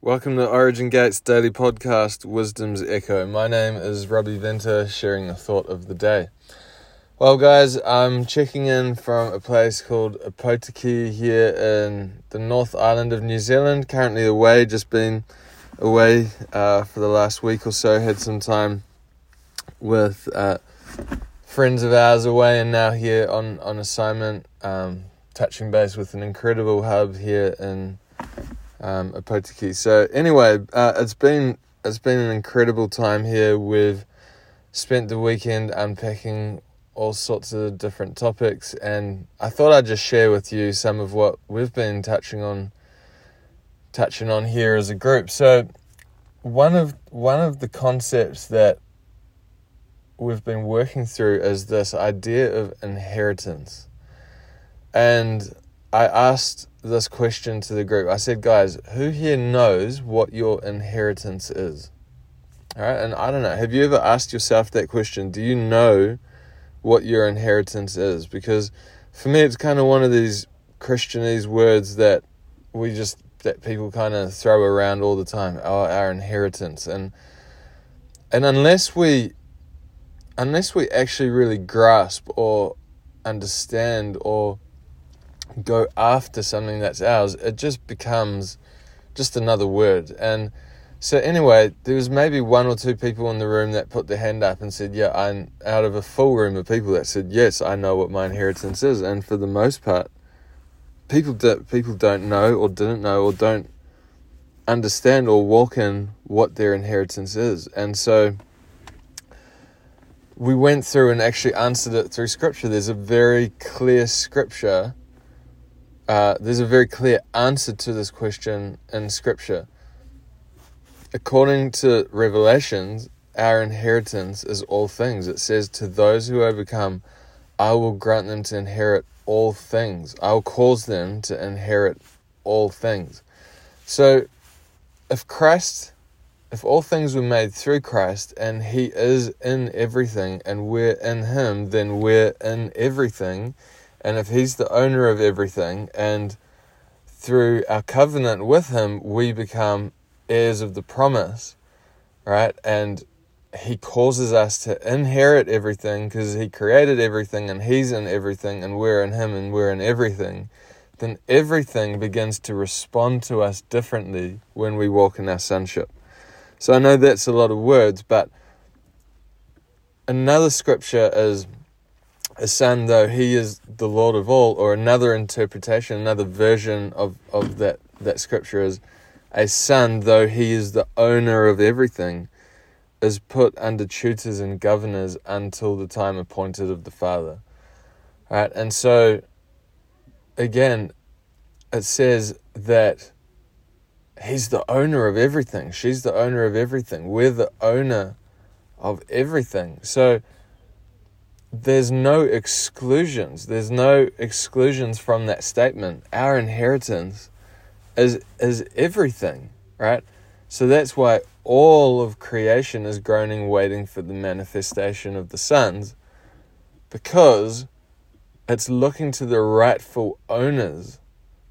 Welcome to Origin Gates Daily Podcast, Wisdom's Echo. My name is Robbie Venter, sharing the thought of the day. Well guys, I'm checking in from a place called Apotiki here in the North Island of New Zealand. Currently away, just been away for the last week or so. Had some time with friends of ours away and now here on assignment. Touching base with an incredible hub here in Apotiki. So anyway, it's been an incredible time here. We've spent the weekend unpacking all sorts of different topics, and I thought I'd just share with you some of what we've been touching on here as a group. So one of the concepts that we've been working through is this idea of inheritance. And I asked this question to the group. I said, guys, who here knows what your inheritance is? All right, and I don't know, have you ever asked yourself that question? Do you know what your inheritance is? Because for me, it's kind of one of these Christianese words that people kind of throw around all the time. Our inheritance, and unless we actually really grasp or understand or go after something that's ours, it just becomes just another word. And so anyway, there was maybe one or two people in the room that put their hand up and said, yeah, I'm out of a full room of people that said, yes, I know what my inheritance is. And for the most part, people don't know or didn't know or don't understand or walk in what their inheritance is. And so we went through and actually answered it through scripture. There's a very clear scripture. There's a very clear answer to this question in Scripture. According to Revelations, our inheritance is all things. It says, to those who overcome, I will grant them to inherit all things. I will cause them to inherit all things. So if all things were made through Christ, and he is in everything, and we're in him, then we're in everything. And if he's the owner of everything, and through our covenant with him, we become heirs of the promise, right? And he causes us to inherit everything because he created everything and he's in everything and we're in him and we're in everything. Then everything begins to respond to us differently when we walk in our sonship. So I know that's a lot of words, but another scripture is, a son, though he is the Lord of all, or another interpretation, another version of that scripture is, a son, though he is the owner of everything, is put under tutors and governors until the time appointed of the Father. All right, and so, again, it says that he's the owner of everything. She's the owner of everything. We're the owner of everything. So there's no exclusions. There's no exclusions from that statement. Our inheritance is everything, right? So that's why all of creation is groaning, waiting for the manifestation of the sons, because it's looking to the rightful owners.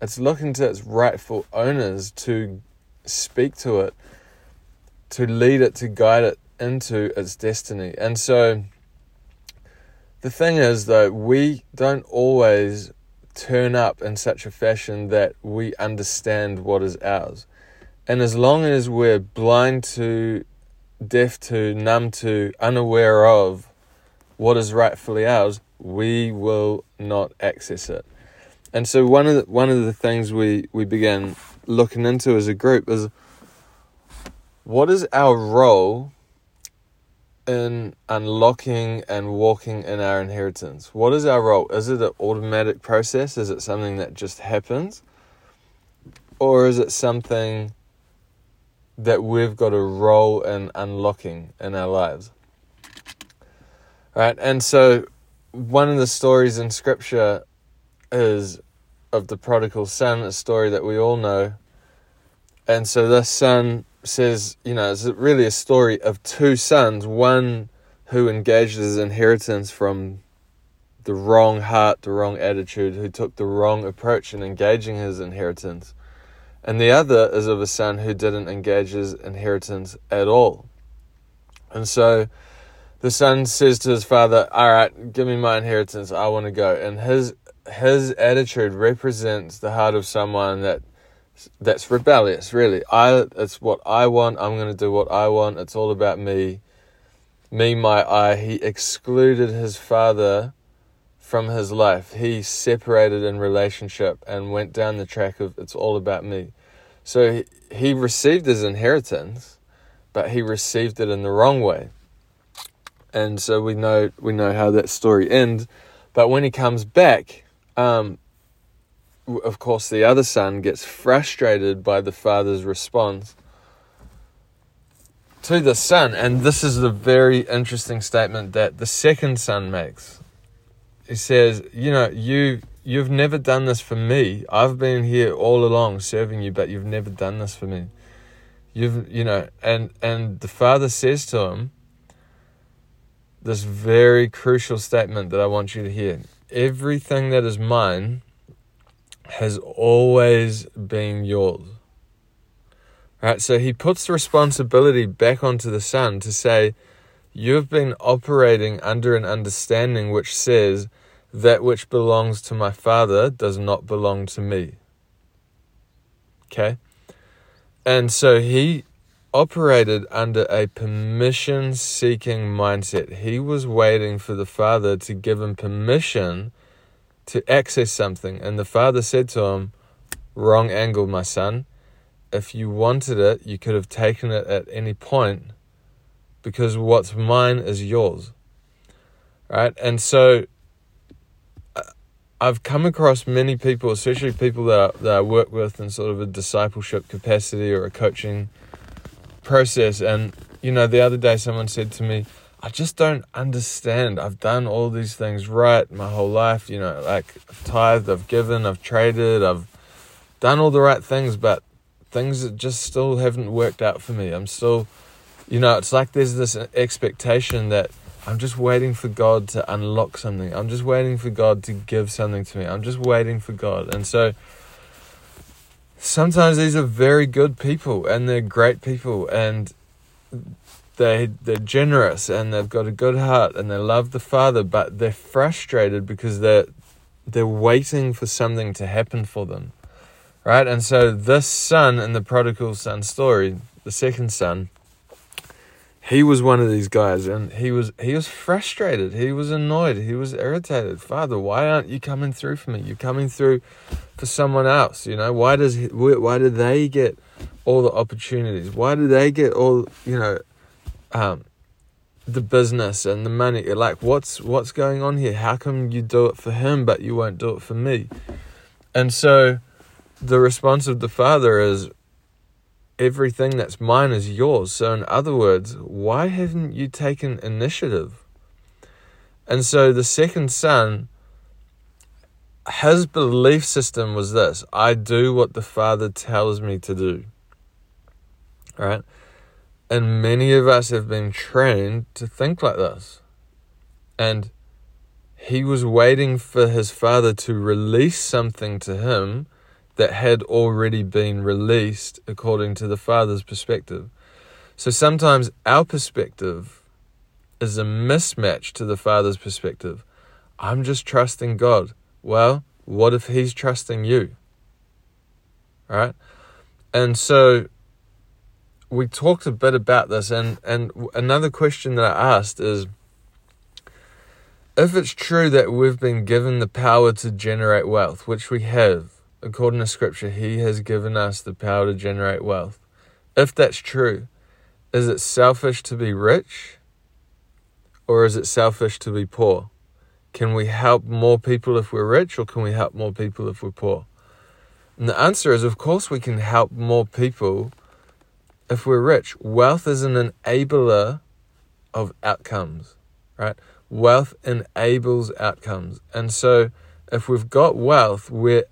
It's looking to its rightful owners to speak to it, to lead it, to guide it into its destiny. And so the thing is, though, we don't always turn up in such a fashion that we understand what is ours. And as long as we're blind to, deaf to, numb to, unaware of what is rightfully ours, we will not access it. And so one of the things we began looking into as a group is, what is our role in unlocking and walking in our inheritance? What is our role? Is it an automatic process? Is it something that just happens? Or is it something that we've got a role in unlocking in our lives? All right, and so one of the stories in Scripture is of the prodigal son, a story that we all know. And so this son says, you know, it's really a story of two sons, one who engaged his inheritance from the wrong heart, the wrong attitude, who took the wrong approach in engaging his inheritance, and the other is of a son who didn't engage his inheritance at all. And so the son says to his father, all right, give me my inheritance, I want to go. And his attitude represents the heart of someone that's rebellious, really. It's what I want, I'm going to do what I want, it's all about me, my I. He excluded his father from his life. He separated in relationship and went down the track of it's all about me. So he received his inheritance, but he received it in the wrong way. And so we know how that story ends. But when he comes back, of course, the other son gets frustrated by the father's response to the son. And this is the very interesting statement that the second son makes. He says, you've never done this for me. I've been here all along serving you, but you've never done this for me. And the father says to him this very crucial statement that I want you to hear. Everything that is mine has always been yours. Right? So he puts the responsibility back onto the son to say, you've been operating under an understanding which says that which belongs to my father does not belong to me. Okay? And so he operated under a permission-seeking mindset. He was waiting for the father to give him permission to access something. And the father said to him, wrong angle, my son. If you wanted it, you could have taken it at any point, because what's mine is yours. Right? And so I've come across many people, especially people that I work with in sort of a discipleship capacity or a coaching process. And, the other day someone said to me, I just don't understand. I've done all these things right my whole life. I've tithed, I've given, I've traded, I've done all the right things, but things that just still haven't worked out for me. I'm still, it's like there's this expectation that I'm just waiting for God to unlock something. I'm just waiting for God to give something to me. I'm just waiting for God. And so sometimes these are very good people and they're great people and they're generous and they've got a good heart and they love the Father, but they're frustrated because they're waiting for something to happen for them, right? And so this son in the prodigal son story, the second son, he was one of these guys, and he was frustrated, he was annoyed, he was irritated. Father, why aren't you coming through for me? You're coming through for someone else, why do they get all the opportunities? Why do they get all, the business and the money? Like, what's going on here? How come you do it for him, but you won't do it for me? And so the response of the father is, everything that's mine is yours. So in other words, why haven't you taken initiative? And so the second son, his belief system was this: I do what the Father tells me to do. All right? And many of us have been trained to think like this. And he was waiting for his father to release something to him that had already been released according to the Father's perspective. So sometimes our perspective is a mismatch to the Father's perspective. I'm just trusting God. Well, what if He's trusting you? All right? And so we talked a bit about this, and another question that I asked is, if it's true that we've been given the power to generate wealth, which we have, according to Scripture, He has given us the power to generate wealth. If that's true, is it selfish to be rich, or is it selfish to be poor? Can we help more people if we're rich, or can we help more people if we're poor? And the answer is, of course, we can help more people if we're rich. Wealth is an enabler of outcomes, right? Wealth enables outcomes. And so if we've got wealth, we're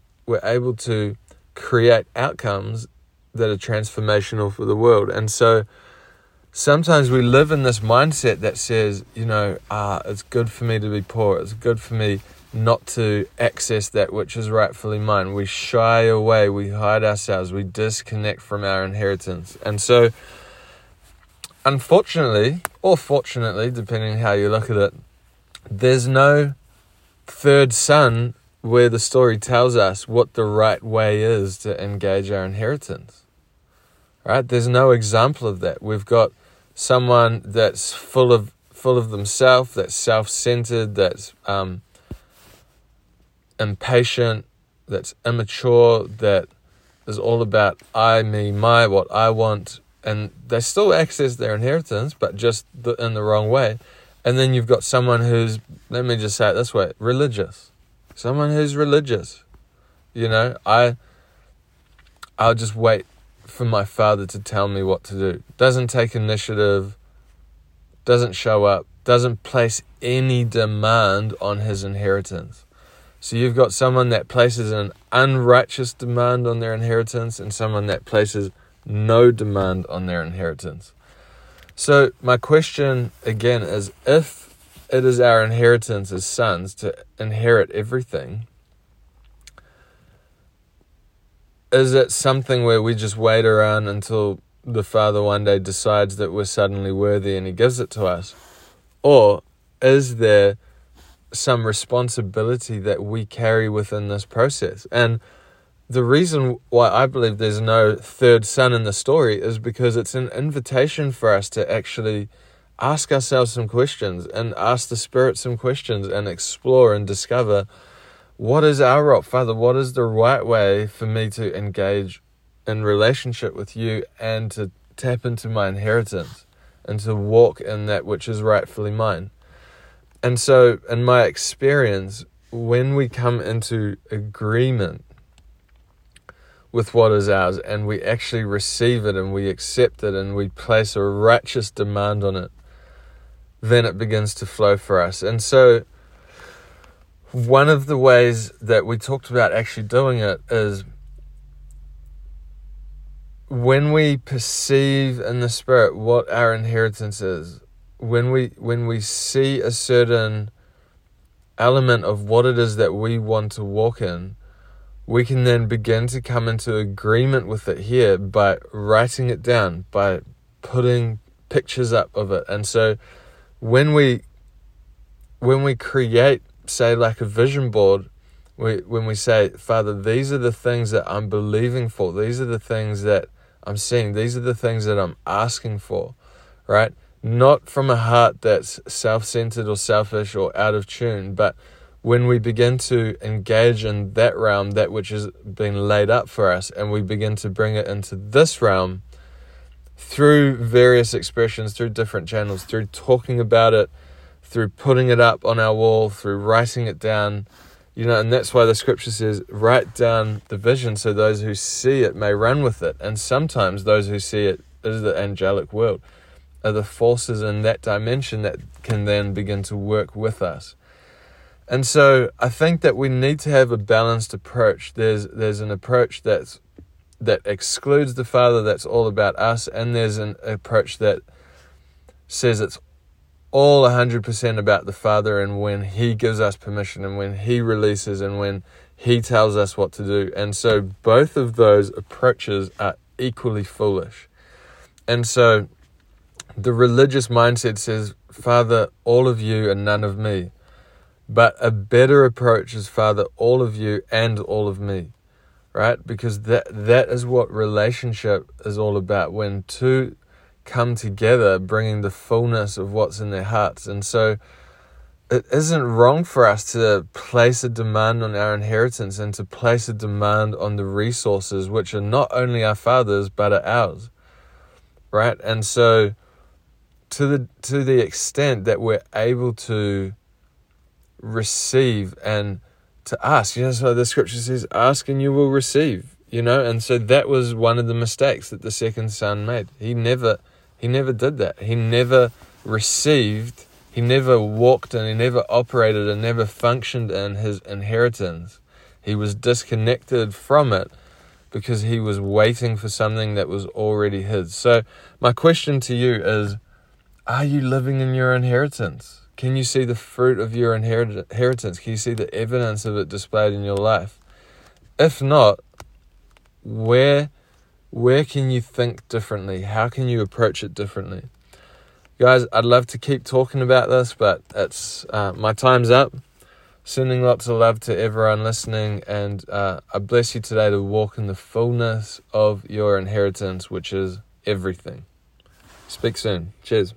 able to create outcomes that are transformational for the world. And so sometimes we live in this mindset that says, it's good for me to be poor. It's good for me not to access that which is rightfully mine. We shy away, we hide ourselves, we disconnect from our inheritance. And so, unfortunately, or fortunately, depending on how you look at it, there's no third son where the story tells us what the right way is to engage our inheritance, right? There's no example of that. We've got someone that's full of themselves, that's self-centered, that's impatient, that's immature, that is all about I, me, my, what I want, and they still access their inheritance, but just in the wrong way. And then you've got someone who's, let me just say it this way, religious. Someone who's religious. You know, I'll just wait for my father to tell me what to do. Doesn't take initiative, doesn't show up, doesn't place any demand on his inheritance. So you've got someone that places an unrighteous demand on their inheritance and someone that places no demand on their inheritance. So my question again is, if it is our inheritance as sons to inherit everything, is it something where we just wait around until the Father one day decides that we're suddenly worthy and he gives it to us? Or is there some responsibility that we carry within this process? And the reason why I believe there's no third son in the story is because it's an invitation for us to actually ask ourselves some questions and ask the Spirit some questions and explore and discover, what is our role, Father? What is the right way for me to engage in relationship with you and to tap into my inheritance and to walk in that which is rightfully mine? And so, in my experience, when we come into agreement with what is ours and we actually receive it and we accept it and we place a righteous demand on it, then it begins to flow for us. And so, one of the ways that we talked about actually doing it is when we perceive in the Spirit what our inheritance is, when we see a certain element of what it is that we want to walk in, we can then begin to come into agreement with it here by writing it down, by putting pictures up of it. And so when we create, say, like a vision board, when we say, Father, these are the things that I'm believing for, these are the things that I'm seeing, these are the things that I'm asking for, right? Not from a heart that's self-centered or selfish or out of tune, but when we begin to engage in that realm, that which has been laid up for us, and we begin to bring it into this realm through various expressions, through different channels, through talking about it, through putting it up on our wall, through writing it down, you know, and that's why the scripture says, write down the vision so those who see it may run with it. And sometimes those who see it is the angelic world, are the forces in that dimension that can then begin to work with us. And so I think that we need to have a balanced approach. There's an approach that excludes the Father, that's all about us, and there's an approach that says it's all 100% about the Father and when he gives us permission and when he releases and when he tells us what to do. And so both of those approaches are equally foolish. And so the religious mindset says, Father, all of you and none of me. But a better approach is, Father, all of you and all of me, right? Because that is what relationship is all about, when two come together, bringing the fullness of what's in their hearts. And so it isn't wrong for us to place a demand on our inheritance and to place a demand on the resources, which are not only our Father's, but are ours, right? And so to the extent that we're able to receive and to ask, you know, so the scripture says, ask and you will receive, you know. And so that was one of the mistakes that the second son made. He never did that. He never received, he never walked, and he never operated and never functioned in his inheritance. He was disconnected from it because he was waiting for something that was already his. So my question to you is, are you living in your inheritance? Can you see the fruit of your inheritance? Can you see the evidence of it displayed in your life? If not, where can you think differently? How can you approach it differently? Guys, I'd love to keep talking about this, but it's my time's up. Sending lots of love to everyone listening, and I bless you today to walk in the fullness of your inheritance, which is everything. Speak soon. Cheers.